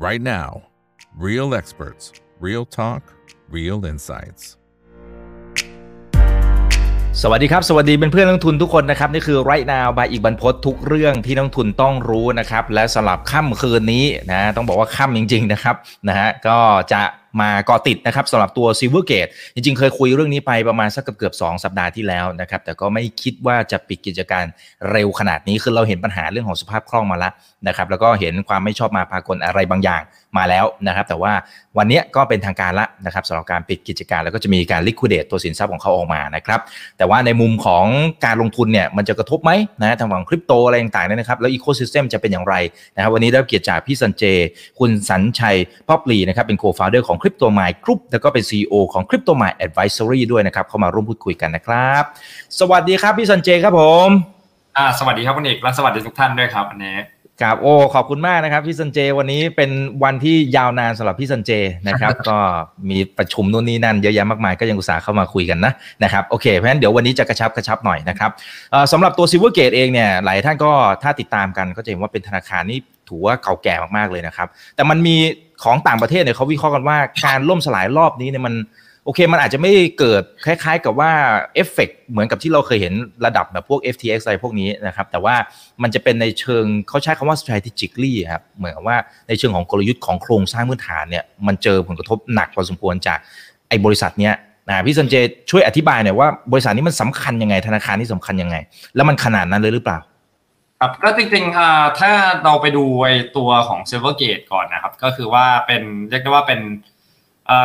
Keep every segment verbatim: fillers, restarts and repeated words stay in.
Right now, real experts, real talk, real insights. สวัสดีครับสวัสดีเป็นเพื่อนนักทุนทุกคนนะครับนี่คือ Right Now บายอีกบรรพตทุกเรื่องที่นักทุนต้องรู้นะครับและสำหรับค่ำคืนนี้นะต้องบอกว่าค่ำจริงๆนะครับนะฮะก็จะมาเกาะติดนะครับสำหรับตัว Silvergate จริงๆเคยคุยเรื่องนี้ไปประมาณสักเกือบๆสองสัปดาห์ที่แล้วนะครับแต่ก็ไม่คิดว่าจะปิดกิจการเร็วขนาดนี้คือเราเห็นปัญหาเรื่องของสภาพคล่องมาแล้วนะครับแล้วก็เห็นความไม่ชอบมาพากลอะไรบางอย่างมาแล้วนะครับแต่ว่าวันนี้ก็เป็นทางการละนะครับสำหรับการปิดกิจการแล้วก็จะมีการ liquidate ตัวสินทรัพย์ของเขาออกมานะครับแต่ว่าในมุมของการลงทุนเนี่ยมันจะกระทบไหมนะทางฝั่งคริปโตอะไรต่างๆนะครับแล้ว ecosystem จะเป็นอย่างไรนะครับวันนี้ได้เกียรติจากพี่สัญเจคุณสัญชัยพ่อปลีนะครับเป็น co-founder ของ Cryptomind Group แล้วก็เป็น ซี อี โอ ของ Cryptomind Advisory ด้วยนะครับเข้ามาร่วมพูดคุยกันนะครับสวัสดีครับพี่สัญเจครับผมอ่าสวัสดีครับคุณเอกและสวัสดีทุกท่านด้วยครับอันนี้ครับโอ้ขอบคุณมากนะครับพี่สัญเจวันนี้เป็นวันที่ยาวนานสำหรับพี่สัญเจนะครับ ก็มีประชุมนู่นนี่นั่นเยอะแยะมากมายก็ยังอุตส่าห์เข้ามาคุยกันนะนะครับโอเคเพราะฉะนั้นเดี๋ยววันนี้จะกระชับกระชับหน่อยนะครับสำหรับตัว Silvergate เองเนี่ยหลายท่านก็ถ้าติดตามกันก็จะเห็นว่าเป็นธนาคารนี่ถือว่าเก่าแก่มากๆเลยนะครับแต่มันมีของต่างประเทศเนี่ยเขาวิเคราะห์กันว่าการล่มสลายรอบนี้เนี่ยมันโอเคมันอาจจะไม่เกิดคล้ายๆกับว่าเอฟเฟกต์เหมือนกับที่เราเคยเห็นระดับแบบพวก เอฟ ที เอ็กซ์ อะไรพวกนี้นะครับแต่ว่ามันจะเป็นในเชิงเขาใช้คำว่า strategically ครับเหมือนว่าในเชิงของกลยุทธ์ของโครงสร้างพื้นฐานเนี่ยมันเจอผลกระทบหนักพอสมควรจากไอ้บริษัทเนี้ยนะพี่สัญเจช่วยอธิบายหน่อยว่าบริษัทนี้มันสำคัญยังไงธนาคารนี้สำคัญยังไงแล้วมันขนาดนั้นเลยหรือเปล่าครับก็จริงๆถ้าเราไปดูไอ้ตัวของ Silvergate ก่อนนะครับก็คือว่าเป็นเรียกได้ว่าเป็น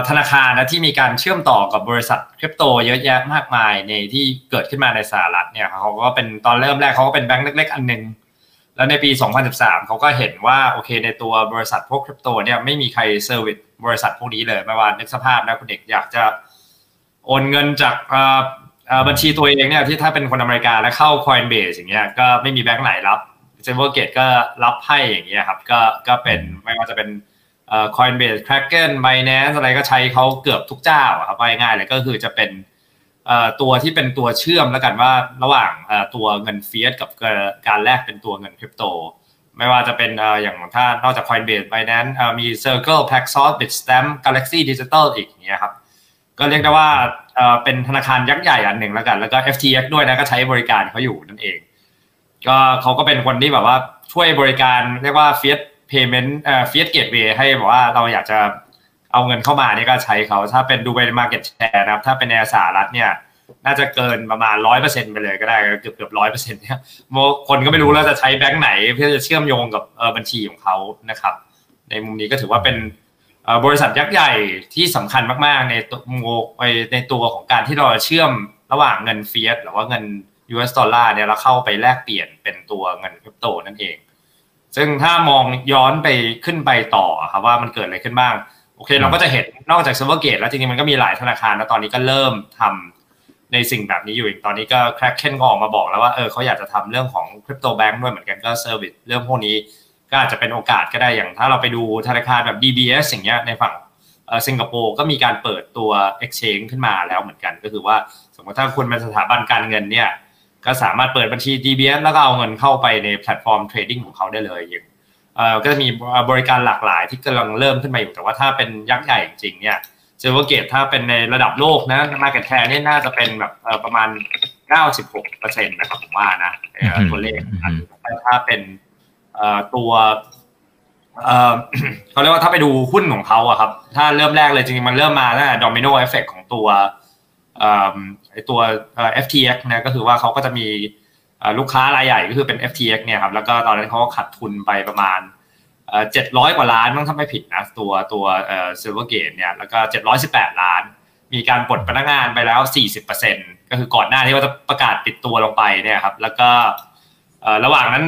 ธนาคารนะที่มีการเชื่อมต่อกับบริษัทคริปโตเยอะแยะมากมายในที่เกิดขึ้นมาในสหรัฐเนี่ยเขาก็เป็นตอนเริ่มแรกเขาก็เป็นแบงก์เล็กๆอันนึงแล้วในปีสองพันสิบสามเขาก็เห็นว่าโอเคในตัวบริษัทพวกคริปโตเนี่ยไม่มีใครเซอร์วิสบริษัทพวกนี้เลยไม่ว่านึกสภาพนะคุณเด็กอยากจะโอนเงินจากบัญชีตัวเองเนี่ยที่ถ้าเป็นคนอเมริกาแล้วเข้า Coinbase อย่างเงี้ยก็ไม่มีแบงก์ไหนรับ Silvergate ก็รับให้อย่างเงี้ยครับก็ก็เป็นไม่ว่าจะเป็นเอ่อ Coinbase Kraken Binance อะไรก็ใช้เขาเกือบทุกเจ้าครับง่ายๆเลยก็คือจะเป็นเอ่อตัวที่เป็นตัวเชื่อมแล้วกันว่าระหว่างเอ่อตัวเงินเฟียสกับการแลกเป็นตัวเงินคริปโตไม่ว่าจะเป็นเอ่ออย่างถ้านอกจาก Coinbase Binance เอ่อมี Circle Paxos Bitstamp Galaxy Digital อีกอย่างเงี้ยครับก็เรียกได้ว่าเอ่อเป็นธนาคารยักษ์ใหญ่อันหนึ่งแล้วกันแล้วก็ เอฟ ที เอ็กซ์ ด้วยนะก็ใช้บริการเขาอยู่นั่นเองก็เขาก็เป็นคนที่แบบว่าช่วยบริการเรียกว่าเฟียสpayment เอ่อ Fiat Gateway ให้บอกว่าเราอยากจะเอาเงินเข้ามานี่ก็ใช้เขาถ้าเป็นดูไบ market share นะครับถ้าเป็นในสหรัฐเนี่ยน่าจะเกินประมาณ หนึ่งร้อยเปอร์เซ็นต์ ไปเลยก็ได้เกือบๆ หนึ่งร้อยเปอร์เซ็นต์ เนี่ยคนก็ไม่รู้แล้วจะใช้แบงค์ไหนเพื่อจะเชื่อมโยงกับเอ่อบัญชีของเขานะครับในมุมนี้ก็ถือว่าเป็นเอ่อบริษัทยักษ์ใหญ่ที่สำคัญมากๆในในตัวของการที่เราเชื่อมระหว่างเงิน Fiat หรือว่าเงิน ยู เอส ดอลลาร์เนี่ยเราเข้าไปแลกเปลี่ยนเป็นตัวเงินคริปโตนั่นเองซึ่งถ้ามองย้อนไปขึ้นไปต่อครับว่ามันเกิดอะไรขึ้นบ้างโอเคเราก็จะเห็นนอกจาก Silvergate แล้วจริงๆมันก็มีหลายธนาคารนะตอนนี้ก็เริ่มทำในสิ่งแบบนี้อยู่อีกตอนนี้ก็ Kraken ก็ออกมาบอกแล้วว่าเออเขาอยากจะทำเรื่องของ Crypto Bank ด้วยเหมือนกันก็เซอร์วิสเรื่องพวกนี้ก็อาจจะเป็นโอกาสก็ได้อย่างถ้าเราไปดูธนาคารแบบ ดี บี เอส อย่างเงี้ยในฝั่งเอ่อสิงคโปร์ก็มีการเปิดตัว Exchange ขึ้นมาแล้วเหมือนกันก็คือว่าสมมติถ้าคุณเป็นสถาบันการเงินเนี่ยก็สามารถเปิดบัญชี ดี บี เอส แล้วก็เอาเงินเข้าไปในแพลตฟอร์มเทรดดิ้งของเขาได้เลยอย่างเอ่อก็จะมีบริการหลากหลายที่กำลังเริ่มขึ้นมาอยู่แต่ว่าถ้าเป็นยักษ์ใหญ่จริงๆเนี่ย Silvergate ถ้าเป็นในระดับโลกนะ market share เนี่ยน่าจะเป็นแบบเอ่อประมาณ เก้าสิบหกเปอร์เซ็นต์ นะครับผมว่านะเอ่อตัวเลขถ้าเป็นเอ่อตัวเอ่อเค้าเรียกว่าถ้าไปดูหุ้นของเขาอะครับถ้าเริ่มแรกเลยจริงๆมันเริ่มมาตั้งแต่ Domino Effect ของตัวไอตัว เอฟ ที เอ็กซ์ นะก็คือว่าเขาก็จะมีลูกค้ารายใหญ่ก็คือเป็น เอฟ ที เอ็กซ์ เนี่ยครับแล้วก็ตอนนั้นเขาก็ขาดทุนไปประมาณเจ็ดร้อยกว่าล้านต้องทำไม่ผิดนะตัวตัวเอ่อ Silvergate เนี่ยแล้วก็เจ็ดร้อยสิบแปดล้านมีการปลดพนักงานไปแล้ว สี่สิบเปอร์เซ็นต์ ก็คือก่อนหน้าที่ว่าจะประกาศปิดตัวลงไปเนี่ยครับแล้วก็ระหว่างนั้น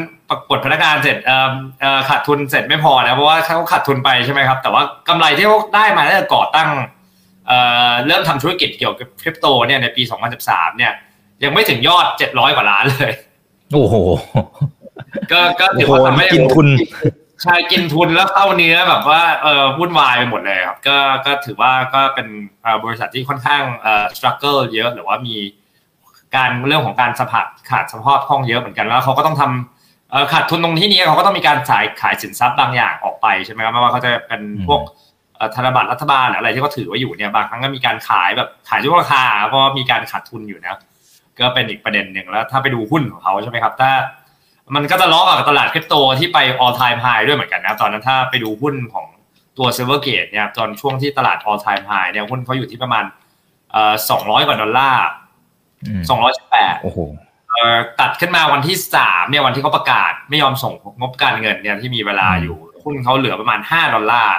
ปลดพนักงานเสร็จขาดทุนเสร็จไม่พอนะเพราะว่าเขาขาดทุนไปใช่ไหมครับแต่ว่ากำไรที่เขาได้มาตั้งแต่ก่อตั้งเอ่อเริ่มทำธุรกิจเกี่ยวกับคริปโตเนี่ยในปีสองพันสิบสามเนี่ยยังไม่ถึงยอดเจ็ดร้อยกว่าล้านเลยโอ้โหก็ก็ถือว่าทำให้กินทุนใช่กินทุนแล้วเข้าเนื้อแบบว่าเอ่อวุ่นวายไปหมดเลยครับก็ก็ถือว่าก็เป็นเอ่อบริษัทที่ค่อนข้างเอ่อ struggle เยอะหรือว่ามีการเรื่องของการสภาพขาดสภาพคล่องเยอะเหมือนกันแล้วเขาก็ต้องทำ ขาดทุนตรงที่นี้เขาก็ต้องมีการขายขายสินทรัพย์บางอย่างออกไปใช่ไหมครับไม่ว่าเขาจะเป็นพวกธนบัตรรัฐบาลหรืออะไรที่เขาถือไว้อยู่เนี่ยบางครั้งก็มีการขายแบบขายด้วยราคาเพราะมีการขาดทุนอยู่นะก็เป็นอีกประเด็นหนึ่งแล้วถ้าไปดูหุ้นของเขาใช่ไหมครับถ้ามันก็จะล้อกับตลาดคริปโตที่ไป all time high ด้วยเหมือนกันนะตอนนั้นถ้าไปดูหุ้นของตัว Silvergate เนี่ยตอนช่วงที่ตลาด all time high เนี่ยหุ้นเขาอยู่ที่ประมาณเอ่อสองร้อยกว่าดอลลาร์สองร้อยสิบแปดโอ้โหตัดขึ้นมาวันที่สามเนี่ยวันที่เขาประกาศไม่ยอมส่งงบการเงินเนี่ยที่มีเวลาอยู่หุ้นเขาเหลือประมาณห้าดอลลาร์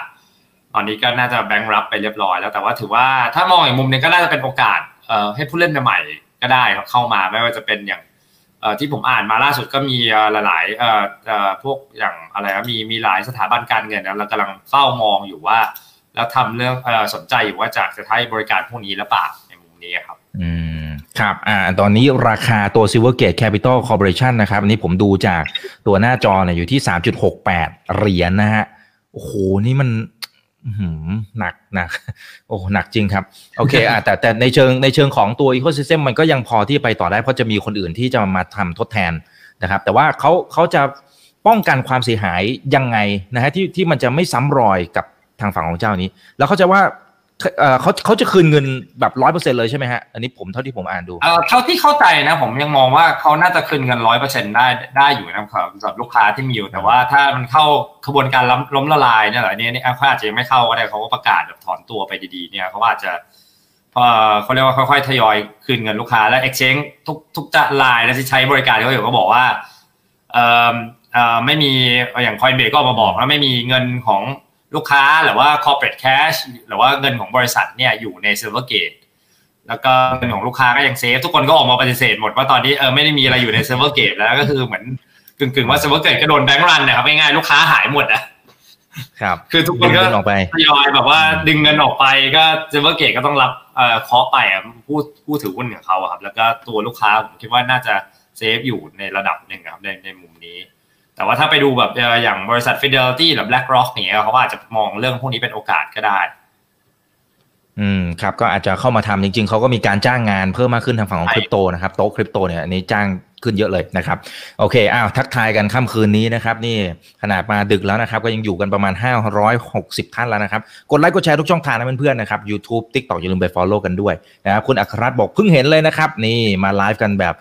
ตอนนี้ก็น่าจะแบงค์รับไปเรียบร้อยแล้วแต่ว่าถือว่าถ้ามองอีกมุมนึงก็น่าจะเป็นโอกาสเอ่อให้ผู้เล่นใหม่ก็ได้ครับเข้ามาไม่ว่าจะเป็นอย่างเอ่อที่ผมอ่านมาล่าสุดก็มีหลายๆเอ่อเอ่อพวกอย่างอะไรนะมีมีหลายสถาบันการเงินนะเรากำลังเฝ้ามองอยู่ว่าแล้วทำเรื่องเอ่อสนใจอยู่ว่าจะจะให้บริการพวกนี้หรือเปล่าในมุมนี้ครับอืมครับอ่าตอนนี้ราคาตัว Silvergate Capital Corporation นะครับอันนี้ผมดูจากตัวหน้าจอเนี่ยอยู่ที่ สามจุดหกแปด เหรียญ นะฮะโอ้โหนี่มันหนักหนักโอ้หนักจริงครับโอเคอ่ะแต่แต่ในเชิงในเชิงของตัว ecosystem มันก็ยังพอที่ไปต่อได้เพราะจะมีคนอื่นที่จะมาทำทดแทนนะครับแต่ว่าเขาเขาจะป้องกันความเสียหายยังไงนะฮะที่ที่มันจะไม่ซ้ำรอยกับทางฝั่งของเจ้านี้แล้วเขาจะว่าเอ่อเขาเขาจะคืนเงินแบบร้อยเปอร์เซ็นต์เลยใช่ไหมฮะอันนี้ผมเท่าที่ผมอ่านดูเอ่อเท่าที่เข้าใจนะผมยังมองว่าเขาน่าจะคืนเงินร้อยเปอร์เซ็นต์ได้ได้อยู่นะครับสำหรับลูกค้าที่มีอยู่แต่ว่าถ้ามันเข้าขบวนการล้มล้มละลายเนี่ยเหรอเนี่ยนี่เขาอาจจะยังไม่เข้าก็ได้เขาก็ประกาศแบบถอนตัวไปดีๆเนี่ยเขาอาจจะเอ่อเขาเรียกว่าค่อยๆทยอยคืนเงินลูกค้าและ exchange ทุกทุกจะลายนะที่ใช้บริการเขาอยู่ก็บอกว่าเอ่อเอ่อไม่มีอย่าง Coinbase ก็มาบอกว่าไม่มีเงินของลูกค้าหรือว่า corporate cash หรือว่าเงินของบริษัทเนี่ยอยู่ใน Silvergate แล้วก็เงินของลูกค้าก็ยังเซฟทุกคนก็ออกมาปฏิเสธหมดว่าตอนนี้เออไม่ได้มีอะไรอยู่ใน Silvergate แล้วก็คือเหมือนกึ่งๆว่า Silvergate ก็โดนแบงค์รันนะครับง่ายๆลูกค้าหายหมดนะครับคือทุกคนก็ทยอยแบบว่าดึงเงินออกไปก็ Silvergate ก็ต้องรับเอ่อเคาะไปอ่ะผู้ผู้ถือหุ้นของเขาครับแล้วก็ตัวลูกค้าผมคิดว่าน่าจะเซฟอยู่ในระดับนึงครับในในมุมนี้แต่ว่าถ้าไปดูแบบอย่างบริษัท Fidelity หรือ BlackRock เนี่ยเขาอาจจะมองเรื่องพวกนี้เป็นโอกาสก็ได้อืมครับก็อาจจะเข้ามาทำจริงๆเขาก็มีการจ้างงานเพิ่มมากขึ้นทางฝั่งของคริปโตนะครับโต๊ะคริปโตเนี่ยอันนี้จ้างขึ้นเยอะเลยนะครับโอเคอ้าวทักทายกันค่ำคืนนี้นะครับนี่ขนาดมาดึกแล้วนะครับก็ยังอยู่กันประมาณห้าร้อยหกสิบท่านแล้วนะครับกดไลค์กดแชร์ทุกช่องทางนะเพื่อนๆนะครับ YouTube TikTok อย่าลืมไป follow กันด้วยนะครับคุณอัครรัตน์บอกเพิ่งเห็นเลยนะครับนี่มาไลฟ์กันแบบ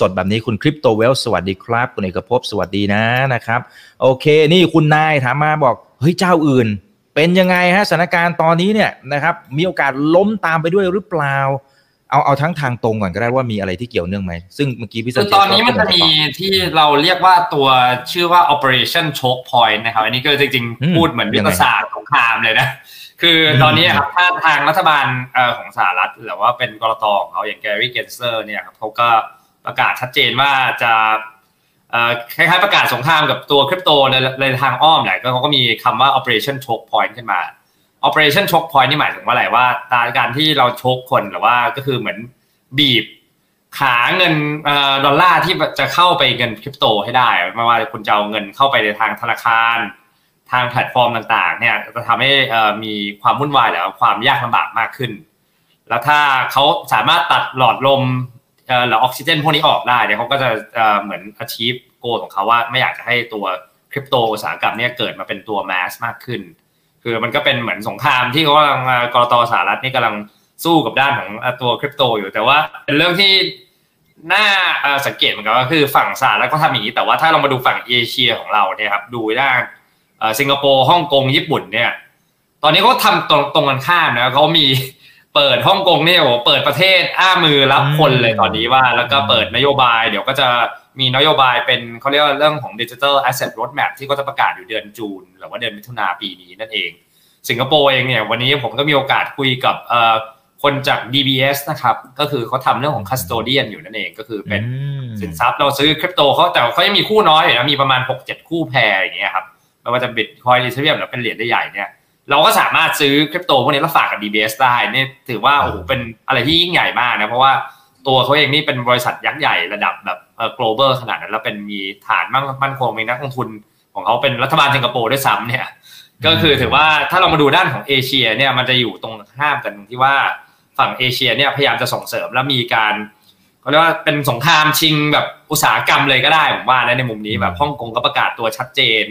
สดๆแบบนี้คุณ Crypto Wealth สวัสดีครับคุณเอกภพสวัสดีนะนะครับโอเคนี่คุณนายถามมาบอกเฮ้ยเจ้าอื่นเป็นยังไงฮะสถานการณ์ตอนนี้เนี่ยนะครับมีโอกาสล้มตามไปด้วยหรือเปล่าเอาเอาทั้งทางตรงก่อนก็ได้ว่ามีอะไรที่เกี่ยวเนื่องไหมซึ่งเมื่อกี้พี่สันติตอนนี้มันจะมีที่เราเรียกว่าตัวชื่อว่า operation choke point นะครับอันนี้ก็จริงๆพูดเหมือนวิทยาศาสตร์สงครามเลยนะคือตอนนี้ครับถ้าทางรัฐบาลของสหรัฐหรือว่าเป็นก.ล.ต.ของเขาอย่าง Gary Gensler เนี่ยครับเขาก็ประกาศชัดเจนว่าจะคล้ายๆประกาศสงครามกับตัวคริปโตในทางอ้อมแหละก็เขาก็มีคำว่า operation choke point ขึ้นมา operation choke point นี่หมายถึงว่าอะไรว่าการที่เราโชกคนหรือว่าก็คือเหมือนบีบขาเงินดอลลาร์ที่จะเข้าไปเงินคริปโตให้ได้ไม่ว่าคุณจะเอาเงินเข้าไปในทางธนาคารทางแพลตฟอร์มต่างๆเนี่ยจะทำให้มีความวุ่นวายและความยากลำบากมากขึ้นแล้วถ้าเขาสามารถตัดหลอดลมเอ่อหรือออกซิเจนพวกนี้ออกได้เนี่ยเขาก็จะเอ่อเหมือน achieve goal ของเขาว่าไม่อยากจะให้ตัวคริปโตอุตสาหกรรมเนี่ยเกิดมาเป็นตัว mass มากขึ้นคือมันก็เป็นเหมือนสงครามที่เขากำลังก.ล.ต.สหรัฐนี่กำลังสู้กับด้านของตัวคริปโตอยู่แต่ว่าเป็นเรื่องที่น่าสังเกตเหมือนกันว่าคือฝั่งสหรัฐก็ทำอย่างนี้แต่ว่าถ้าเรามาดูฝั่งเอเชียของเราเนี่ยครับดูด้านเอ่อสิงคโปร์ฮ่องกงญี่ปุ่นเนี่ยตอนนี้เขาทำตรงตรงกันข้ามนะเขามีเปิดฮ่องกงเนี่ยโหเปิดประเทศอ้ามือรับคนเลยตอนนี้ว่าแล้วก็เปิดนโยบายเดี๋ยวก็จะมีนโยบายเป็นเขาเรียกว่าเรื่องของ Digital Asset Roadmap ที่ก็จะประกาศอยู่เดือนจูนหรือว่าเดือนมิถุนาปีนี้นั่นเองสิงคโปร์เองเนี่ยวันนี้ผมก็มีโอกาสคุยกับเอ่อคนจาก ดี บี เอส นะครับก็คือเขาทำเรื่องของ Custodian อยู่นั่นเองก็คือเป็นสินทรัพย์เราซื้อคริปโตเขาแต่เขายังมีคู่น้อยอยู่นะมีประมาณ หกเจ็ด คู่แพรอย่างเงี้ยครับไม่ว่าจะ Bitcoin Ethereum หรือเป็นเหรียญใหญ่ๆเนี่ยเราก็สามารถซื้อคริปโตพวกนี้แล้วฝากกับ ดี บี เอส ได้นี่ถือว่าโอ้โหเป็นอะไรที่ยิ่งใหญ่มากนะเพราะว่าตัวเขาเองนี่เป็นบริษัทยักษ์ใหญ่ระดับแบบ global ขนาดนั้นแล้วเป็นมีฐานมั่นคงมีนักลงทุนของเขาเป็นรัฐบาลสิงคโปร์ด้วยซ้ำเนี่ยก็คือถือว่าถ้าเรามาดูด้านของเอเชียเนี่ยมันจะอยู่ตรงข้ามกันที่ว่าฝั่งเอเชียเนี่ยพยายามจะส่งเสริมและมีการ เรียกว่าเป็นสงครามชิงแบบอุตสาหกรรมเลยก็ได้ผมว่านะในมุมนี้แบบฮ่องกงก็ประกาศตัวชัดเจน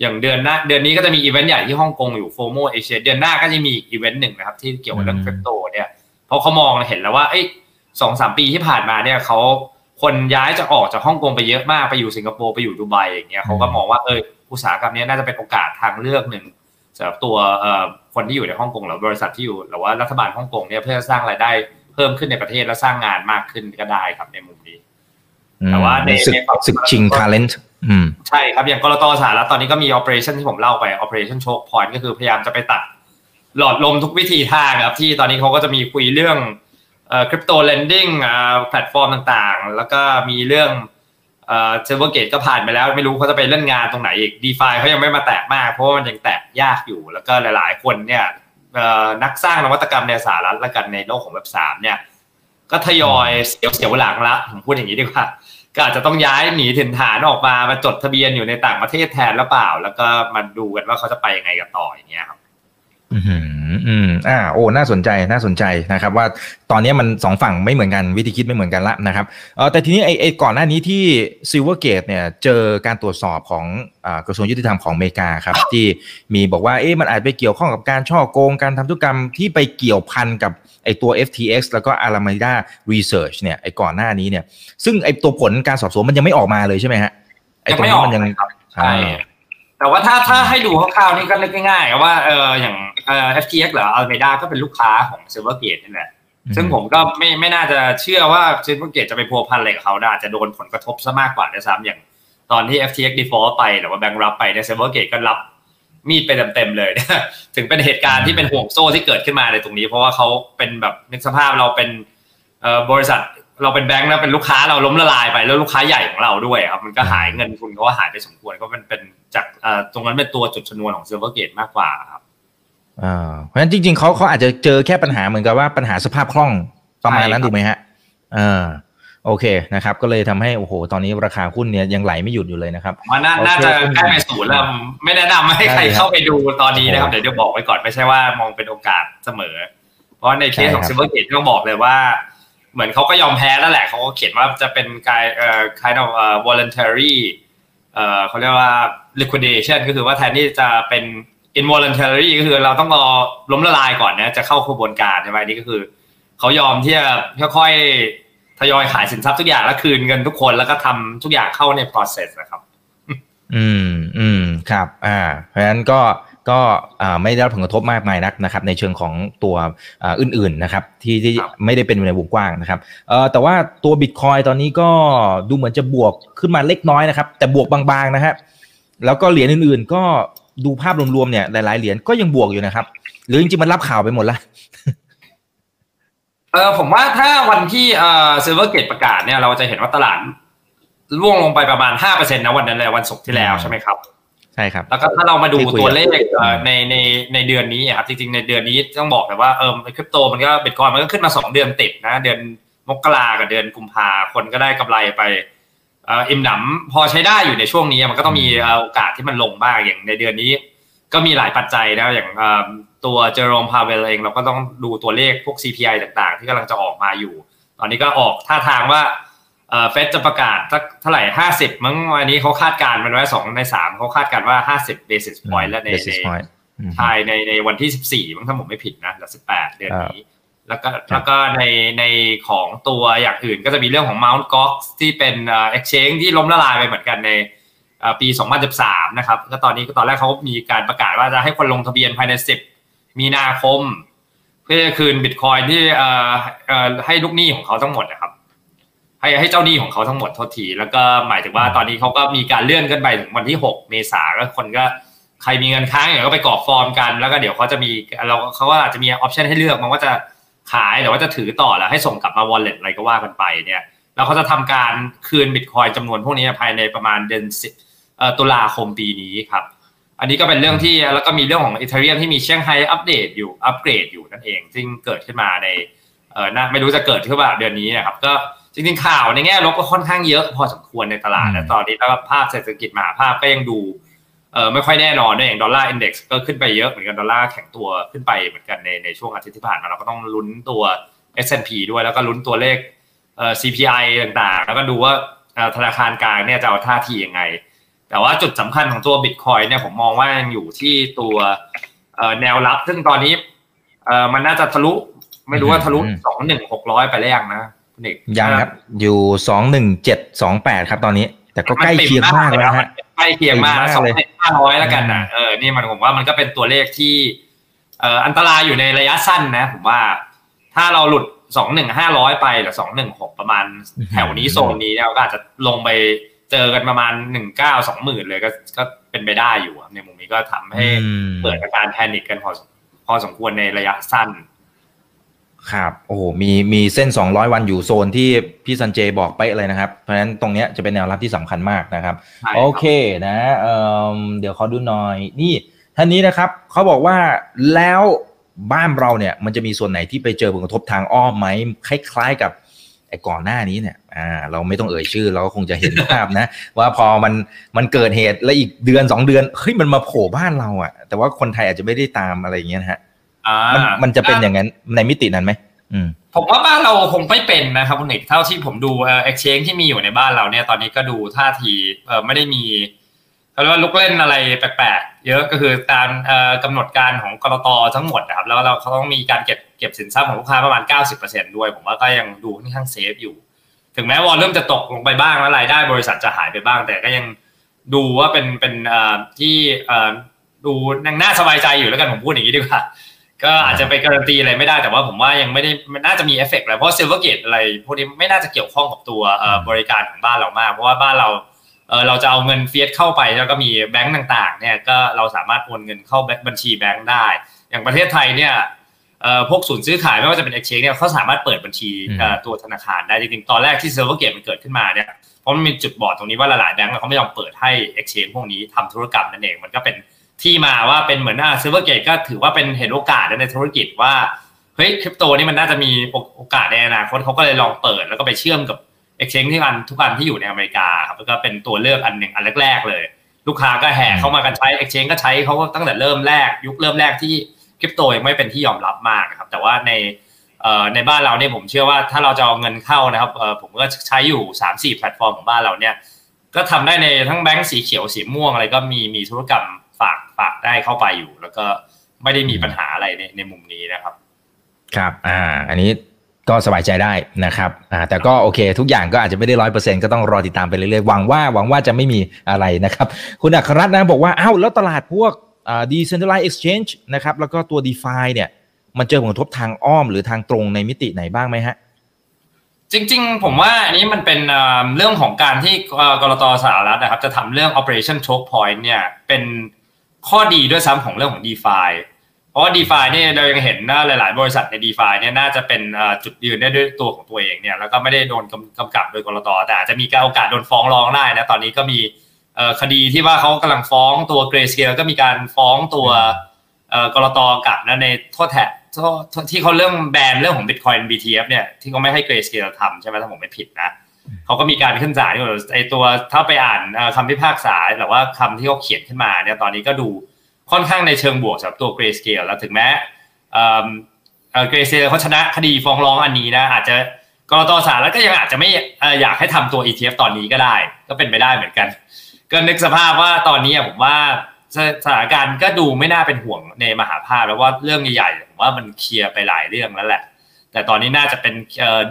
อย่างเดือนหน้าเดือนนี้ก็จะมีอีเวนต์ใหญ่ที่ฮ่องกงอยู่โฟโมเอเชียเดือนหน้าก็จะมีอีเวนต์หนึ่งนะครับที่เกี่ยวกับเรื่องคริปโตเนี่ยเพราะเขามองเห็นแล้วว่าไอ้สองสามปีที่ผ่านมาเนี่ยเขาคนย้ายจะออกจากฮ่องกงไปเยอะมากไปอยู่สิงคโปร์ไปอยู่ดูไบอย่างเงี้ยเขาก็มองว่าเอออุตสาหกรรมนี้น่าจะเป็นโอกาสทางเลือกหนึ่งสำหรับตัวคนที่อยู่ในฮ่องกงหรือบริษัทที่อยู่หรือว่ารัฐบาลฮ่องกงเนี่ยเพื่อสร้างรายได้เพิ่มขึ้นในประเทศและสร้างงานมากขึ้นก็ได้ครับในมุมนี้แต่ว่าในศึกชิง talent ใช่ครับอย่างกลตสหรัฐตอนนี้ก็มี operation ที่ผมเล่าไป operation choke point ก็คือพยายามจะไปตัดหลอดลมทุกวิธีทางครับที่ตอนนี้เขาก็จะมีคุยเรื่องเอ่อ crypto lending อ่าแพลตฟอร์มต่างๆแล้วก็มีเรื่องเอ่อ Silvergate ก็ผ่านไปแล้วไม่รู้เขาจะไปเล่นงานตรงไหนอีก DeFi เขายังไม่มาแตะมากเพราะว่ามันยังแตะยากอยู่แล้วก็หลายๆคนเนี่ยนักสร้างนวัตกรรมในสหรัฐและกันในโลกของเว็บสามเนี่ยก็ทยอยเสียวเสียวหลังละผมพูดอย่างนี้ดีกว่าก็อาจจะต้องย้ายหนีถิ่นฐานออกมามาจดทะเบียนอยู่ในต่างประเทศแทนหรือเปล่าแล้วก็มาดูกันว่าเขาจะไปยังไงกันต่ออย่างเงี้ยครับอืมอืมอ่าโอ้น่าสนใจน่าสนใจนะครับว่าตอนนี้มันสองฝั่งไม่เหมือนกันวิธีคิดไม่เหมือนกันละนะครับเออแต่ทีนี้ไอ้ไอ้ก่อนหน้านี้ที่ Silvergate เนี่ยเจอการตรวจสอบของอ่ากระทรวงยุติธรรมของอเมริกาครับที่มีบอกว่าเอ๊ะมันอาจไปเกี่ยวข้องกับการฉ้อโกงการทำธุรกรรมที่ไปเกี่ยวพันกับไอ้ตัว เอฟ ที เอ็กซ์ แล้วก็ Alameda Research เนี่ยไอ้ก่อนหน้านี้เนี่ยซึ่งไอ้ตัวผลการสอบสวนมันยังไม่ออกมาเลยใช่ไหมฮะไอ้ตัวนี้มันยังใช่แต่ว่าถ้าถ้าให้ดูคร่าวๆนี่ก็เล็กง่ายๆว่าเอออย่างเอ่อ เอฟ ที เอ็กซ์ หรือ Alameda ก็เป็นลูกค้าของ Silvergate นี่แหละซึ่งผมก็ไม่ไม่น่าจะเชื่อว่า Silvergate จะไปพัวพันอะไรกับเขาได้อาจจะโดนผลกระทบซะมากกว่าด้วยซ้ำอย่างตอนที่ เอฟ ที เอ็กซ์ default ไปหรือว่าแบงค์รับไปเนี่ย Silvergate ก็รับมีดไปเต็มๆเลย ถึงเป็นเหตุการณ์ที่เป็นห่วงโซ่ที่เกิดขึ้นมาในตรงนี้เพราะว่าเขาเป็นแบบนึกสภาพเราเป็นเอ่อบริษัทเราเป็นแบงค์แล้วเป็นลูกค้าเราล้มละลายไปแล้วลูกค้าใหญ่ของเราด้วยครับมันก็หายเงินทุนเขาก็หายไปสมควรก็มันเป็นจากตรงนั้นเป็นตัวจุดชนวนของ Silvergate มากกว่าครับเพราะฉะนั้นจริงๆเขาเขาอาจจะเจอแค่ปัญหาเหมือนกับว่าปัญหาสภาพคล่องประมาณนั้นถูกไหมฮะอ่าโอเคนะครับก็เลยทำให้โอ้โหตอนนี้ราคาหุ้นเนี่ยยังไหลไม่หยุดอยู่เลยนะครับมันน่าจะใกล้ไปศูนย์แล้วไม่แนะนำให้ใครเข้าไปดูตอนนี้นะครับเดี๋ยวจะบอกไว้ก่อนไม่ใช่ว่ามองเป็นโอกาสเสมอเพราะในเคสของ Silvergate ต้องบอกเลยว่าเหมือนเขาก็ยอมแพ้แล้วแหละเขาก็เขียนว่าจะเป็นการเอ่อ kind of voluntary เอ่อเขาเรียกว่า liquidation ก็คือว่าแทนที่จะเป็น involuntary ก็คือเราต้องรอล้มละลายก่อนนะจะเข้ากระบวนการใช่ไหมนี่ก็คือเขายอมที่จะค่อยๆทยอยขายสินทรัพย์ทุกอย่างแล้วคืนเงินทุกคนแล้วก็ทำทุกอย่างเข้าใน process นะครับอืมอืมครับอ่าเพราะฉะนั้นก็ก็ไม่ได้รับผลกระทบมากมายนักนะครับในเชิงของตัวอื่นๆนะครับที่ที่ไม่ได้เป็นในวงกว้างนะครับแต่ว่าตัว Bitcoin ตอนนี้ก็ดูเหมือนจะบวกขึ้นมาเล็กน้อยนะครับแต่บวกบางๆนะฮะแล้วก็เหรียญอื่นๆก็ดูภาพรวมๆเนี่ยหลายๆเหรียญก็ยังบวกอยู่นะครับหรือจริงๆมันรับข่าวไปหมดแล้วเออผมว่าถ้าวันที่เอ่อ Silvergate ประกาศเนี่ยเราจะเห็นว่าตลาดร่วงลงไปประมาณ ห้าเปอร์เซ็นต์ นะวันนั้นเลยวันศุกร์ที่แล้วใช่ไหมครับใช่ครับแล้วก็ถ้าเรามาดูตัวเลขในในในเดือนนี้ครับจริงๆในเดือนนี้ต้องบอกแต่ว่าเออคริปโตมันก็บิตคอยน์มันก็ขึ้นมาสองเดือนติดนะเดือนมกรากับเดือนกุมภาคนก็ได้กำไรไปเอ่ออิ่มหนำพอใช้ได้อยู่ในช่วงนี้มันก็ต้องมีโอกาสที่มันลงบ้างอย่างในเดือนนี้ก็มีหลายปัจจัยนะอย่างตัวเจอโรมพาเวลเองเราก็ต้องดูตัวเลขพวก ซี พี ไอ ต่างๆที่กำลังจะออกมาอยู่ตอนนี้ก็ออกท่าทางว่าเอ่อเฟดจะประกาศเท่าไหร่ห้าสิบมั้งวันนี้เขาคาดการณ์มันไว้สองในสามเขาคาดการณ์ว่าห้าสิบ basis point แล้วในใช่ในในวันที่สิบสี่มั้งถ้าผมไม่ผิดนะหรือสิบแปดเดือนนี้แล้วก็แล้วก็ในในของตัวอย่างอื่นก็จะมีเรื่องของ Mount Gox ที่เป็นเอ่อ exchange ที่ล้มละลายไปเหมือนกันในเอ่อปีสองพันสิบสามนะครับก็ตอนนี้ก็ตอนแรกเขามีการประกาศว่าจะให้คนลงทะเบียนภายในสิบมีนาคมเพื่อคืน Bitcoin ที่เอ่อเอ่อให้ลูกหนี้ของเขาทั้งหมดนะครับให้ให้เจ้าหนี้ของเขาทั้งหมดโทษทีแล้วก็หมายถึงว่าตอนนี้เขาก็มีการเลื่อนกันไปถึงวันที่หกเมษายนก็คนก็ใครมีเงินค้างอย่างก็ไปกรอกฟอร์มกันแล้วก็เดี๋ยวเขาจะมีเราเขาก็อาจจะมีออปชันให้เลือกมันว่าจะขายหรือว่าจะถือต่อแล้วให้ส่งกลับมาวอลเล็ตอะไรก็ว่ากันไปเนี่ยแล้วเขาจะทำการคืนบิตคอยน์จำนวนพวกนี้ภายในประมาณเดือนเอ่อตุลาคมปีนี้ครับอันนี้ก็เป็นเรื่องที่แล้วก็มีเรื่องของอีเธเรียมที่มีเชียงไฮอัปเดตอยู่อัปเกรดอยู่นั่นเองซึ่งเกิดขึ้นมาในเอ่อไม่รู้จะเกิดขึ้นแบบเดือนนี้นะครับก็จริงๆข่าวในแง่ลบก็ค่อนข้างเยอะพอสมควรในตลาดนะตอนนี้แล้วภาพเศรษฐกิจมหาภาพก็ยังดูเอ่อไม่ค่อยแน่นอนด้วยอย่างดอลลาร์อินเด็กซ์ก็ขึ้นไปเยอะเหมือนกันดอลลาร์แข็งตัวขึ้นไปเหมือนกันในในช่วงอาทิตย์ที่ผ่านมาเราก็ต้องลุ้นตัว เอส แอนด์ พี ด้วยแล้วก็ลุ้นตัวเลข ซี พี ไอ ต่างๆแล้วก็ดูว่าธนาคารกลางเนี่ยจะเอาท่าทียังไงแต่ว่าจุดสำคัญของตัว Bitcoin เนี่ยผมมองว่ายังอยู่ที่ตัวแนวรับซึ่งตอนนี้มันน่าจะทะลุไม่รู้ว่าทะลุ สองหมื่นหนึ่งพันหกร้อย ไปแล้วยังนะคุณเอกยังครับอยู่ สองหมื่นหนึ่งพันเจ็ดร้อยยี่สิบแปด ครับตอนนี้แต่ก็ใกล้เคียงมากแล้วฮะใกล้เคียงมาก สองพันห้าร้อย แล้วกันนะเออนี่มันผมว่ามันก็เป็นตัวเลขที่อันตรายอยู่ในระยะสั้นนะผมว่าถ้าเราหลุดสองหมื่นหนึ่งพันห้าร้อยไปหรือสองหมื่นหนึ่งพันหกร้อยประมาณแถวนี้โซนนี้เนี่ยก็อาจจะลงไปเจอกันประมาณหนึ่งหมื่นเก้าพัน สองหมื่นเลยก็ก็เป็นไปได้อยู่ในมุมนี้ก็ทำให้เกิดอาการแพนิคกันพอพอสมควรในระยะสั้นครับโอ้มีมีเส้นสองร้อยวันอยู่โซนที่พี่สัญเจบอกไปเลยนะครับเพราะฉะนั้นตรงเนี้ยจะเป็นแนวรับที่สำคัญมากนะครับโอเคนะเอ่อเดี๋ยวขอดูหน่อยนี่ท่านนี้นะครับเขาบอกว่าแล้วบ้านเราเนี่ยมันจะมีส่วนไหนที่ไปเจอผลกระทบทางอ้อมไหมคล้ายๆกับไอ้ก่อนหน้านี้เนี่ยอ่าเราไม่ต้องเอ่ยชื่อเราก็คงจะเห็นภาพนะว่าพอมันมันเกิดเหตุแล้วอีกเดือนสองเดือนเฮ้ยมันมาโผล่บ้านเราอ่ะแต่ว่าคนไทยอาจจะไม่ได้ตามอะไรอย่างเงี้ยฮะมันมันจะเป็นอย่างนั้นในมิตินั้นไหมผมว่าบ้านเราคงไม่เป็นนะครับคุณเอกเท่าที่ผมดูเอ่อ exchange ที่มีอยู่ในบ้านเราเนี่ยตอนนี้ก็ดูท่าทีเอ่อไม่ได้มีเขาเรียกว่าลุกเล่นอะไรแปลกๆเยอะก็คือตามเอ่อกำหนดการของก.ล.ต.ทั้งหมดนะครับแล้วเราเขาต้องมีการเก็บเก็บสินทรัพย์ของลูกค้าประมาณ เก้าสิบเปอร์เซ็นต์ ด้วยผมว่าก็ยังดูค่อนข้างเซฟอยู่ถึงแม้วอลเริ่มจะตกลงไปบ้างแล้วรายได้บริษัทจะหายไปบ้างแต่ก็ยังดูว่าเป็นเป็นเอ่อที่เอ่อดูน่าสบายใจอยู่แล้วกันผมพูดอย่างนี้ดีกว่าก็อาจจะไปการันตีอะไรไม่ได้แต่ว่าผมว่ายังไม่ได้มันน่าจะมีเอฟเฟกต์อะไรเพราะ Silvergate อะไรพวกนี้ไม่น่าจะเกี่ยวข้องกับตัวบริการของบ้านเรามากเพราะว่าบ้านเราเออเราจะเอาเงินเฟียสเข้าไปแล้วก็มีแบงก์ต่างๆเนี่ยก็เราสามารถโอนเงินเข้าบัญชีแบงก์ได้อย่างประเทศไทยเนี่ยเอ่อพวกศูนย์ซื้อขายไม่ว่าจะเป็น Exchange เนี่ยเขาสามารถเปิดบัญชีตัวธนาคารได้จริงๆตอนแรกที่ Silvergate มันเกิดขึ้นมาเนี่ยเพราะมันมีจุดบอดตรงนี้ว่าหลายๆแบงก์เขาไม่ยอมเปิดให้ Exchange พวกนี้ทำธุรกรรมนั่นเองมันก็เป็นที่มาว่าเป็นเหมือนอ่า Silvergate ก็ถือว่าเป็นเห็นโอกาสในธุรกิจว่าเฮ้ยคริปโตนี่มันน่าจะมีโอกาสในอนาคตเขาก็เลยลองเปิดแล้วก็ไปเชื่อมกับ Exchange ที่มันทุกอันที่อยู่ในอเมริกาครับแล้วก็เป็นตัวเลือกอันหนึ่งอันแรกๆเลยลูกค้าก็แห่เข้ามากันใช้ Exchange ก็ใช้เขาก็ตั้งแต่เริ่มแรกยุคเริ่มแรกที่คริปโตยังไม่เป็นที่ยอมรับมากครับแต่ว่าในเอ่อในบ้านเราเนี่ยผมเชื่อว่าถ้าเราจะเอาเงินเข้านะครับเอ่อผมก็ใช้อยู่ สามสี่ แพลตฟอร์มของบ้านเราเนี่ยก็ทำได้ในทั้งแบงก์สีเขียวสีม่วงอะไรก็มีมีธุรกรรมฝากฝากได้เข้าไปอยู่แล้วก็ไม่ได้มีปัญหาอะไรในในมุมนี้นะครับครับอ่าอันนี้ก็สบายใจได้นะครับอ่าแต่ก็โอเคทุกอย่างก็อาจจะไม่ได้ หนึ่งร้อยเปอร์เซ็นต์ ก็ต้องรอติดตามไปเรื่อยๆหวังว่าหวังว่าจะไม่มีอะไรนะครับคุณอัครรัตน์นะบอกว่าอ้าวแล้วตลาดพวกอ่า Decentralized Exchange นะครับแล้วก็ตัว DeFi เนี่ยมันเจอผลกระทบทางอ้อมหรือทางตรงในมิติไหนบ้างไหมฮะจริงๆผมว่าอันนี้มันเป็นเรื่องของการที่ก.ล.ต.สหรัฐนะครับจะทำเรื่อง Operation Choke Point เนี่ยเป็นข้อดีด้วยซ้ำของเรื่องของ DeFi เพราะว่า DeFi เนี่ยเรายังเห็นนะหลายๆบริษัทใน DeFi เนี่ยน่าจะเป็นจุดยืนได้ด้วยตัวของตัวเองเนี่ยแล้วก็ไม่ได้โดนกำกับโดยก.ล.ต.แต่อาจจะมีการโอกาสโดนฟ้องร้องได้นะตอนนี้ก็มีคดีที่ว่าเขากำลังฟ้องตัว Grayscale ก็มีการฟ้องตัวก.ล.ต.กับนะในโทษแทะที่เขาเรื่องแบนเรื่องของ Bitcoin บี ที เอฟ เนี่ยที่เขาไม่ให้ Grayscale ทำใช่ไหมถ้าผมไม่ผิดนะเขาก็มีการขึ้นศาลอยู่ไอตัวถ้าไปอ่านคำพิพากษาหรือว่าคำที่เขาเขียนขึ้นมาเนี่ยตอนนี้ก็ดูค่อนข้างในเชิงบวกสำหรับตัว Grayscale แล้วถึงแม้เอ่อ Grayscale เขาชนะคดีฟ้องร้องอันนี้นะอาจจะก.ล.ต.ศาลแล้วก็ยังอาจจะไม่อยากให้ทำตัว อี ที เอฟ ตอนนี้ก็ได้ก็เป็นไปได้เหมือนกันก็นึกสภาพว่าตอนนี้ผมว่าสถานการณ์ก็ดูไม่น่าเป็นห่วงในมหาภาคแล้วว่าเรื่องใหญ่ๆผมว่ามันเคลียร์ไปหลายเรื่องแล้วแหละแต่ตอนนี้น่าจะเป็น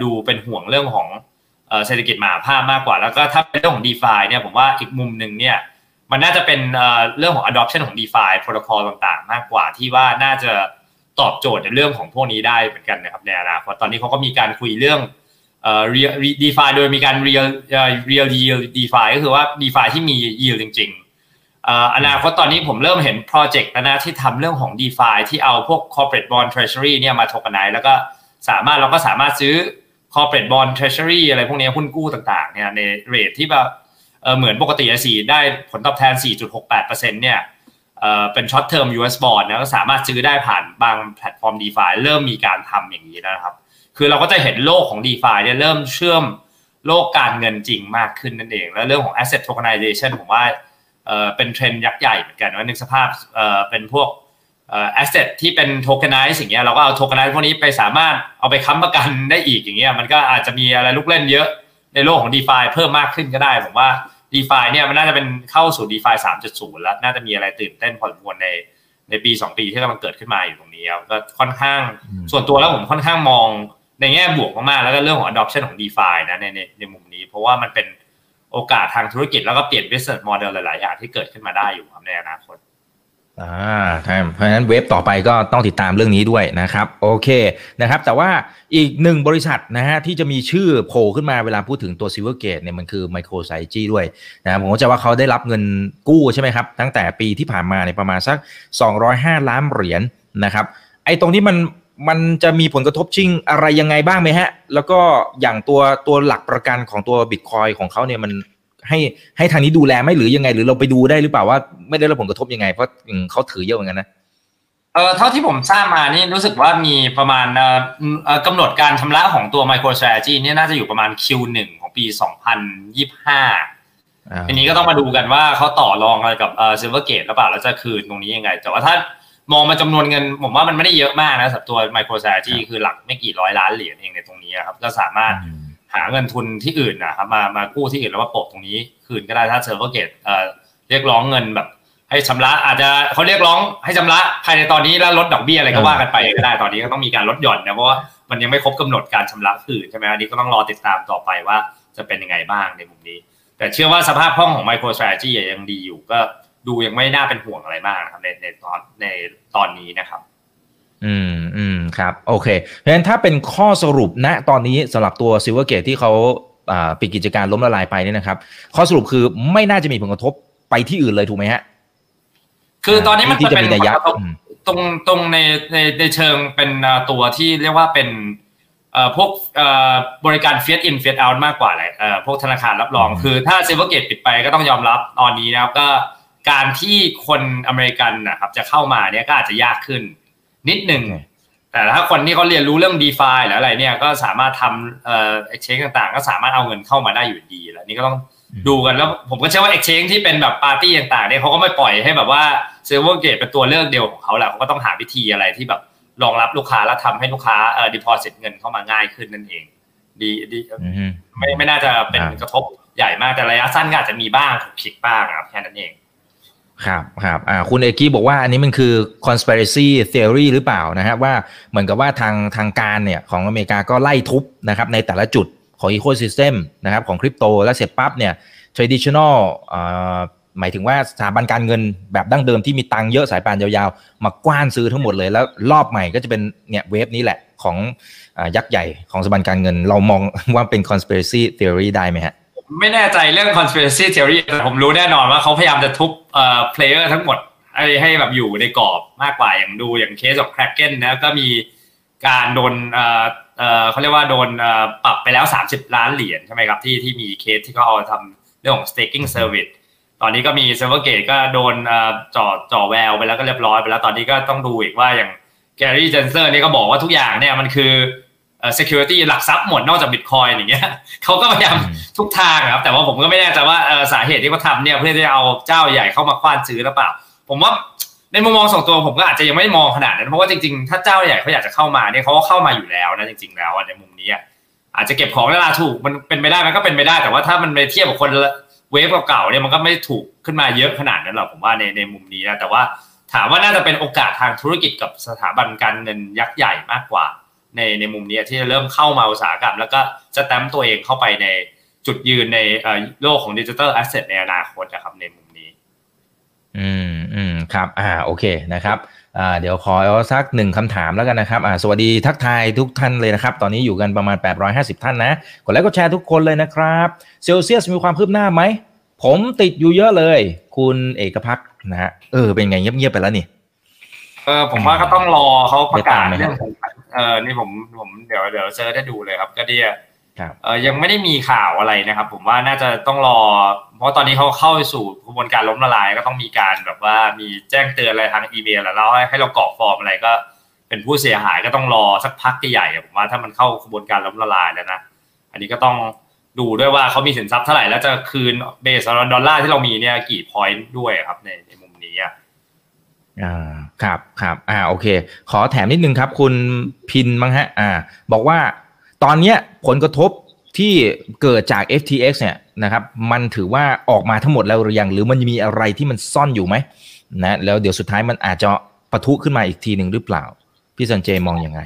ดูเป็นห่วงเรื่องของเศรษฐกิจมหาภาคมากกว่าแล้วก็ถ้าเป็นเรื่องของ DeFi เนี่ยผมว่าอีกมุมนึงเนี่ยมันน่าจะเป็นเรื่องของ adoption ของ DeFi protocol ต่างๆมากกว่าที่ว่าน่าจะตอบโจทย์ในเรื่องของพวกนี้ได้เหมือนกันนะครับในอนาคตตอนนี้เขาก็มีการคุยเรื่องเอ่อ DeFi โดยมีการ real real yield DeFi ก็คือว่า DeFi ที่มี yield จริงๆเอ่ออนาคตตอนนี้ผมเริ่มเห็นโปรเจกต์นะที่ทำเรื่องของ DeFi ที่เอาพวก corporate bond treasury เนี่ยมา tokenize แล้วก็สามารถเราก็สามารถซื้อcorporate bond treasury อะไรพวกนี้หุ้นกู้ต่างๆเนี่ยในเรทที่แบบเอ่อเหมือนปกติอ่ะสิได้ผลตอบแทน สี่จุดหกแปดเปอร์เซ็นต์ เนี่ยเอ่อเป็น short term ยู เอส bond นะก็สามารถซื้อได้ผ่านบางแพลตฟอร์ม DeFi เริ่มมีการทำอย่างนี้แล้วนะครับคือเราก็จะเห็นโลกของ DeFi เนี่ยเริ่มเชื่อมโลกการเงินจริงมากขึ้นนั่นเองแล้วเรื่องของ asset tokenization ผมว่าเอ่อเป็นเทรนด์ยักษ์ใหญ่เหมือนกันว่านึกสภาพเอ่อเป็นพวก asset ที่เป็น tokenize อย่างเงี้ยเราก็เอา tokenize พวกนี้ไปสามารถเอาไปค้ำประกันได้อีกอย่างเงี้ยมันก็อาจจะมีอะไรลูกเล่นเยอะในโลกของ DeFi เพิ่มมากขึ้นก็ได้ผมว่า DeFi เนี่ยมันน่าจะเป็นเข้าสู่ DeFi สามจุดศูนย์ แล้วน่าจะมีอะไรตื่นเต้นพอสมควรในในปีสองปีที่กำลังเกิดขึ้นมาอยู่ตรงนี้ครับก็ค่อนข้างส่วนตัวแล้วผมค่อนข้างมองในแง่บวกมากๆแล้วก็เรื่องของ adoption ของ DeFi นะในในในมุมนี้เพราะว่ามันเป็นโอกาสทางธุรกิจแล้วก็เปลี่ยน business model หลายๆอย่างที่เกิดขึ้นมาได้อยู่ครับในอนาคตอ่าใช่เพราะฉะนั้นเว็บต่อไปก็ต้องติดตามเรื่องนี้ด้วยนะครับโอเคนะครับแต่ว่าอีกหนึ่งบริษัทนะฮะที่จะมีชื่อโผล่ขึ้นมาเวลาพูดถึงตัว Silvergate เนี่ยมันคือ MicroStrategy ด้วยนะผมเข้าใจว่าเขาได้รับเงินกู้ใช่ไหมครับตั้งแต่ปีที่ผ่านมาเนี่ยประมาณสักสองร้อยห้าล้านเหรียญนะครับไอ้ตรงนี้มันมันจะมีผลกระทบชิงอะไรยังไงบ้างไหมฮะแล้วก็อย่างตัวตัวหลักประกันของตัว Bitcoin ของเขาเนี่ยมันให้ให้ทางนี้ดูแลไหมหรือยังไงหรือเราไปดูได้หรือเปล่าว่าไม่ได้รับผลกระทบยังไงเพราะเขาถือเยอะเหมือนกันนะเออเท่าที่ผมทราบมานี่รู้สึกว่ามีประมาณเอ่อกำหนดการชำระของตัว MicroStrategy เนี่ยน่าจะอยู่ประมาณ คิว หนึ่ง ของปี สองพันยี่สิบห้าทีนี้ก็ต้องมาดูกันว่าเขาต่อรองอะไรกับเอ่อ Silvergate หรือเปล่าแล้วจะคืนตรงนี้ยังไงแต่ว่าถ้ามองมาจำนวนเงินผมว่ามันไม่ได้เยอะมากนะสำหรับตัว MicroStrategy คือหลักไม่กี่ร้อยล้านเหรียญเองในตรงนี้ครับก็สามารถหาเงินทุนที่อื่นนะครับมามากู้ที่อื่นแล้วว่าโปะตรงนี้คืนก็ได้ถ้า Silvergate เอ่อเรียกร้องเงินแบบให้ชำระอาจจะเขาเรียกร้องให้ชำระภายในตอนนี้แล้วลดดอกเบี้ยอะไรก็ว่ากันไปก็ได้ตอนนี้ก็ต้องมีการลดหย่อนนะเพราะว่ามันยังไม่ครบกำหนดการชำระคืนใช่ไหมอันนี้ก็ต้องรอติดตามต่อไปว่าจะเป็นยังไงบ้างในมุมนี้แต่เชื่อว่าสภาพคล่องของ MicroStrategy ยังดีอยู่ก็ดูยังไม่น่าเป็นห่วงอะไรมากนะครับในในตอนในตอนนี้นะครับอืมอืมครับโอเคเพราะฉะนั้นถ้าเป็นข้อสรุปณตอนนี้สำหรับตัว Silvergate ที่เขาปิดกิจการล้มละลายไปเนี่ยนะครับข้อสรุปคือไม่น่าจะมีผลกระทบไปที่อื่นเลยถูกไหมฮะคือตอนนี้มันจะเป็นตรงตรงในในในเชิงเป็นตัวที่เรียกว่าเป็นพวกบริการ Fiat in Fiat out มากกว่าแหละพวกธนาคารรับรองคือถ้า Silvergate ปิดไปก็ต้องยอมรับตอนนี้นะครับก็การที่คนอเมริกันนะครับจะเข้ามาเนี่ยก็อาจจะยากขึ้นนิดหนึ่ง okay. แต่ถ้าคนที่เขาเรียนรู้เรื่อง DeFi หรืออะไรเนี่ยก็สามารถทำเอ่อ exchange ต่างๆก็สามารถเอาเงินเข้ามาได้อยู่ดีแล้วนี่ก็ต้อง mm-hmm. ดูกันแล้วผมก็เชื่อว่า exchange ที่เป็นแบบปาร์ตี้ต่างๆเนี่ยเขาก็ไม่ปล่อยให้แบบว่า Silvergate เป็นตัวเลือกเดียวของเขาแหละเขาก็ต้องหาวิธีอะไรที่แบบรองรับลูกค้าและทำให้ลูกค้าเอ่อ deposit เงินเข้ามาง่ายขึ้นนั่นเองดีดี mm-hmm. ไม่ไม่น่าจะเป็น mm-hmm. กระทบใหญ่มากแต่ระยะสั้นก็อาจจะมีบ้างผิดบ้างครับแค่นั้นเองครับครับอ่าคุณเอกี้บอกว่าอันนี้มันคือ conspiracy theory หรือเปล่านะฮะว่าเหมือนกับว่าทางทางการเนี่ยของอเมริกาก็ไล่ทุบนะครับในแต่ละจุดของ ecosystem นะครับของคริปโตแล้วเสร็จปั๊บเนี่ย traditional เอ่อหมายถึงว่าสถาบันการเงินแบบดั้งเดิมที่มีตังเยอะสายปานยาวๆมากว้านซื้อทั้งหมดเลยแล้วรอบใหม่ก็จะเป็นเนี่ยเวฟนี้แหละของอ่ายักษ์ใหญ่ของสถาบันการเงินเรามองว่าเป็น conspiracy theory ได้ไหมฮะไม่แน่ใจเรื่อง conspiracy theory แต่ผมรู้แน่นอนว่าเขาพยายามจะทุบเอ่อ player ทั้งหมดให้ให้แบบอยู่ในกรอบมากกว่าอย่างดูอย่างเคสของ Kraken นะก็มีการโดนเอ่อเอ่อเขาเรียกว่าโดนเอ่อปรับไปแล้วสามสิบล้านเหรียญใช่ไหมครับที่ที่มีเคสที่เขาเอาทำเรื่องของ staking service ตอนนี้ก็มี Silvergate ก็โดนเอ่อจ่อจ่อแววไปแล้วก็เรียบร้อยไปแล้วตอนนี้ก็ต้องดูอีกว่าอย่าง Gary Gensler นี่ก็บอกว่าทุกอย่างเนี่ยมันคือsecurity หลักทรัพย์หมดนอกจาก Bitcoin อย่างเงี้ยเขาก็พยายามทุกทางครับแต่ว่าผมก็ไม่แน่ใจว่าสาเหตุที่เขาทำเนี่ยเพื่อจะเอาเจ้าใหญ่เข้ามาคว้านซื้อหรือเปล่าผมว่าในมุมมองส่วนตัวผมก็อาจจะยังไม่มองขนาดนั้นเพราะว่าจริงๆถ้าเจ้าใหญ่เขาอยากจะเข้ามาเนี่ยเขาก็เข้ามาอยู่แล้วนะจริงๆแล้วในมุมนี้อาจจะเก็บของราคาถูกมันเป็นไปได้มันก็เป็นไปได้แต่ว่าถ้ามันไปเทียบกับคนเวฟเก่าๆเนี่ยมันก็ไม่ถูกขึ้นมาเยอะขนาดนั้นหรอกผมว่าในในมุมนี้นะแต่ว่าถามว่าน่าจะเป็นโอกาสทางธุรกิจกับสถาบันการเงินยักษ์ใหญ่มากกว่าในในมุมนี้ที่จะเริ่มเข้ามาอุตสาหกรรมแล้วก็จะแต้มตัวเองเข้าไปในจุดยืนในโลกของดิจิทัลแอสเซทในอนาคตนะครับในมุมนี้อืมอืมครับอ่าโอเคนะครับอ่าเดี๋ยวขอเอาสักหนึ่งคำถามแล้วกันนะครับอ่าสวัสดีทักทายทุกท่านเลยนะครับตอนนี้อยู่กันประมาณแปดร้อยห้าสิบท่านนะกดไลค์กดแชร์ทุกคนเลยนะครับเซลเซียสมีความคืบหน้าไหมผมติดอยู่เยอะเลยคุณเอกพักนะฮะเออเป็นไงเงียบๆไปแล้วนี่เออผมว่าก็ต้องรอเขาประกาศเรื่องเออนี่ผมผมเดี๋ยวเดี๋ยวเซิร์ชได้ดูเลยครับก็เดียเออยังไม่ได้มีข่าวอะไรนะครับผมว่าน่าจะต้องรอเพราะตอนนี้เขาเข้าสู่กระบวนการล้มละลายก็ต้องมีการแบบว่ามีแจ้งเตือนอะไรทางอีเมลแล้วให้เรากรอกฟอร์มอะไรก็เป็นผู้เสียหายก็ต้องรอสักพักใหญ่ๆผมว่าถ้ามันเข้ากระบวนการล้มละลายแล้วนะอันนี้ก็ต้องดูด้วยว่าเขามีสินทรัพย์เท่าไหร่แล้วจะคืนเบสดอลลาร์ที่เรามีเนี่ยกี่พอยต์ด้วยครับในในมุมนี้อ่า ครับครับอ่าโอเคขอแถมนิดนึงครับคุณพินมั้งฮะอ่าบอกว่าตอนนี้ผลกระทบที่เกิดจาก เอฟ ที เอ็กซ์ เนี่ยนะครับมันถือว่าออกมาทั้งหมดแล้วหรือยังหรือมันมีอะไรที่มันซ่อนอยู่ไหมนะแล้วเดี๋ยวสุดท้ายมันอาจจะปะทุขึ้นมาอีกทีหนึ่งหรือเปล่าพี่สันเจมองยังไง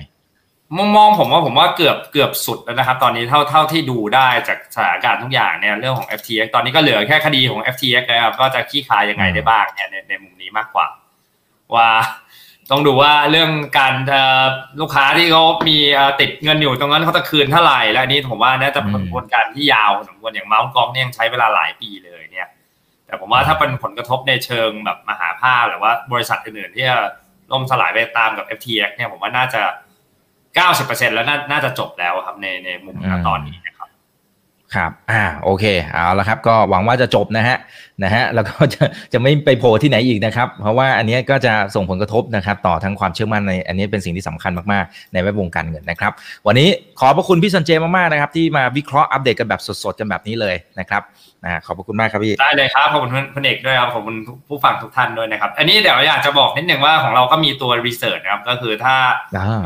มองผมว่าผมว่าเกือบเกือบสุดแล้วนะครับตอนนี้เท่าเท่าที่ดูได้จากสถานการณ์ทุกอย่างเนี่ยเรื่องของ เอฟ ที เอ็กซ์ ตอนนี้ก็เหลือแค่คดีของ เอฟ ที เอ็กซ์ นะครับก็จะขี้คายยังไงได้บ้างเนี่ยในในมุมนี้มากกว่าว่าต้องดูว่าเรื่องการลูกค้าที่เขามีติดเงินอยู่ตรงนั้นเขาจะคืนเท่าไหร่และอันนี้ผมว่าน่าจะเป็นกระบวนการที่ยาวสมควรอย่าง Mount Gox เนี่ยยังใช้เวลาหลายปีเลยเนี่ยแต่ผมว่าถ้าเป็นผลกระทบในเชิงแบบมหาภาคหรือว่าบริษัทอื่นๆที่ล่มสลายไปตามกับ เอฟ ที เอ็กซ์ เนี่ยผมว่าน่าจะ เก้าสิบเปอร์เซ็นต์ แล้ว น, น่าจะจบแล้วครับในในมุมตอนนี้นะครับครับอ่าโอเคเอาละครับก็หวังว่าจะจบนะฮะนะฮะแล้วก็จะจะไม่ไปโผล่ที่ไหนอีกนะครับเพราะว่าอันนี้ก็จะส่งผลกระทบนะครับต่อทั้งความเชื่อมั่นในอันนี้เป็นสิ่งที่สำคัญมากๆในแวดวงการเงินนะครับวันนี้ขอบพระคุณพี่สัญเจมากๆนะครับที่มาวิเคราะห์อัปเดตกันแบบสดๆกันแบบนี้เลยนะครับอ่าขอบพระคุณมากครับพี่ได้เลยครับขอบคุณพลเอกด้วยครับขอบคุณผู้ฟังทุกท่านด้วยนะครับอันนี้เดี๋ยวอยากจะบอกนิดนึงว่าของเราก็มีตัวรีเสิร์ชนะครับก็คือถ้า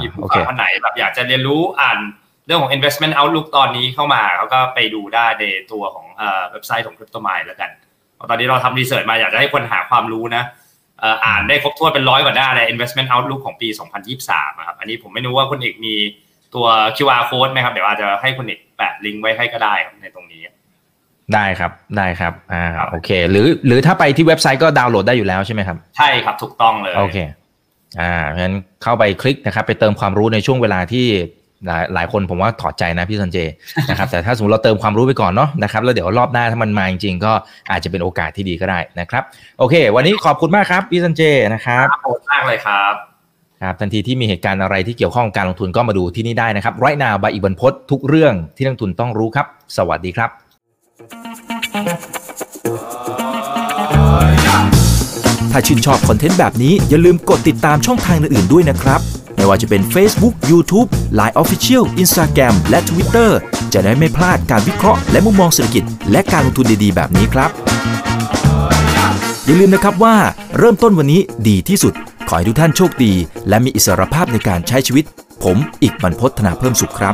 มีผู้ฟังคนไหนแบบอยากจะเรียนรู้อ่านเรื่องของ investment outlook ตอนนี้เข้ามาเขาก็ไปดูได้ในตัวของเอ่อเว็บไซต์ของ Cryptomind แล้วกันตอนนี้เราทำรีเสิร์ชมาอยากจะให้คนหาความรู้นะเอ่ออ่านได้ครบถ้วนเป็นร้อยกว่าหน้าใน investment outlook ของปีสองพันยี่สิบสามนะครับอันนี้ผมไม่รู้ว่าคุณเอกมีตัว คิว อาร์ code มั้ยครับเดี๋ยวอาจจะให้คุณเอกแปะลิงก์ไว้ให้ก็ได้ครับในตรงนี้ได้ครับได้ครับอ่าโอเคหรือหรือถ้าไปที่เว็บไซต์ก็ดาวน์โหลดได้อยู่แล้วใช่มั้ยครับใช่ครับถูกต้องเลยโอเคอ่างั้นเข้าไปคลิกนะครับไปเติมความรู้ในช่วงเวลาที่หลายหลายคนผมว่าถอดใจนะพี่สันเจนะครับแต่ถ้าสมมติเราเติมความรู้ไปก่อนเนาะนะครับแล้วเดี๋ยวรอบหน้าถ้ามันมาจริงๆก็อาจจะเป็นโอกาสที่ดีก็ได้นะครับโอเควันนี้ขอบคุณมากครับพี่สันเจนะครับขอบคุณมากเลยครับครับทันทีที่มีเหตุการณ์อะไรที่เกี่ยวข้องการลงทุนก็มาดูที่นี่ได้นะครับ Right Now by อีกบรรพตทุกเรื่องที่นักลงทุนต้องรู้ครับสวัสดีครับถ้าชื่นชอบคอนเทนต์แบบนี้อย่าลืมกดติดตามช่องทางอื่นๆด้วยนะครับไม่ว่าจะเป็น Facebook, YouTube,ไลน์ Official, Instagram และ Twitter จะได้ไม่พลาดการวิเคราะห์และมุมมองเศรษฐกิจและการลงทุนดีๆแบบนี้ครับอย่าลืมนะครับว่าเริ่มต้นวันนี้ดีที่สุดขอให้ทุกท่านโชคดีและมีอิสรภาพในการใช้ชีวิตผมอีกบรรพต ธนาเพิ่มสุขครับ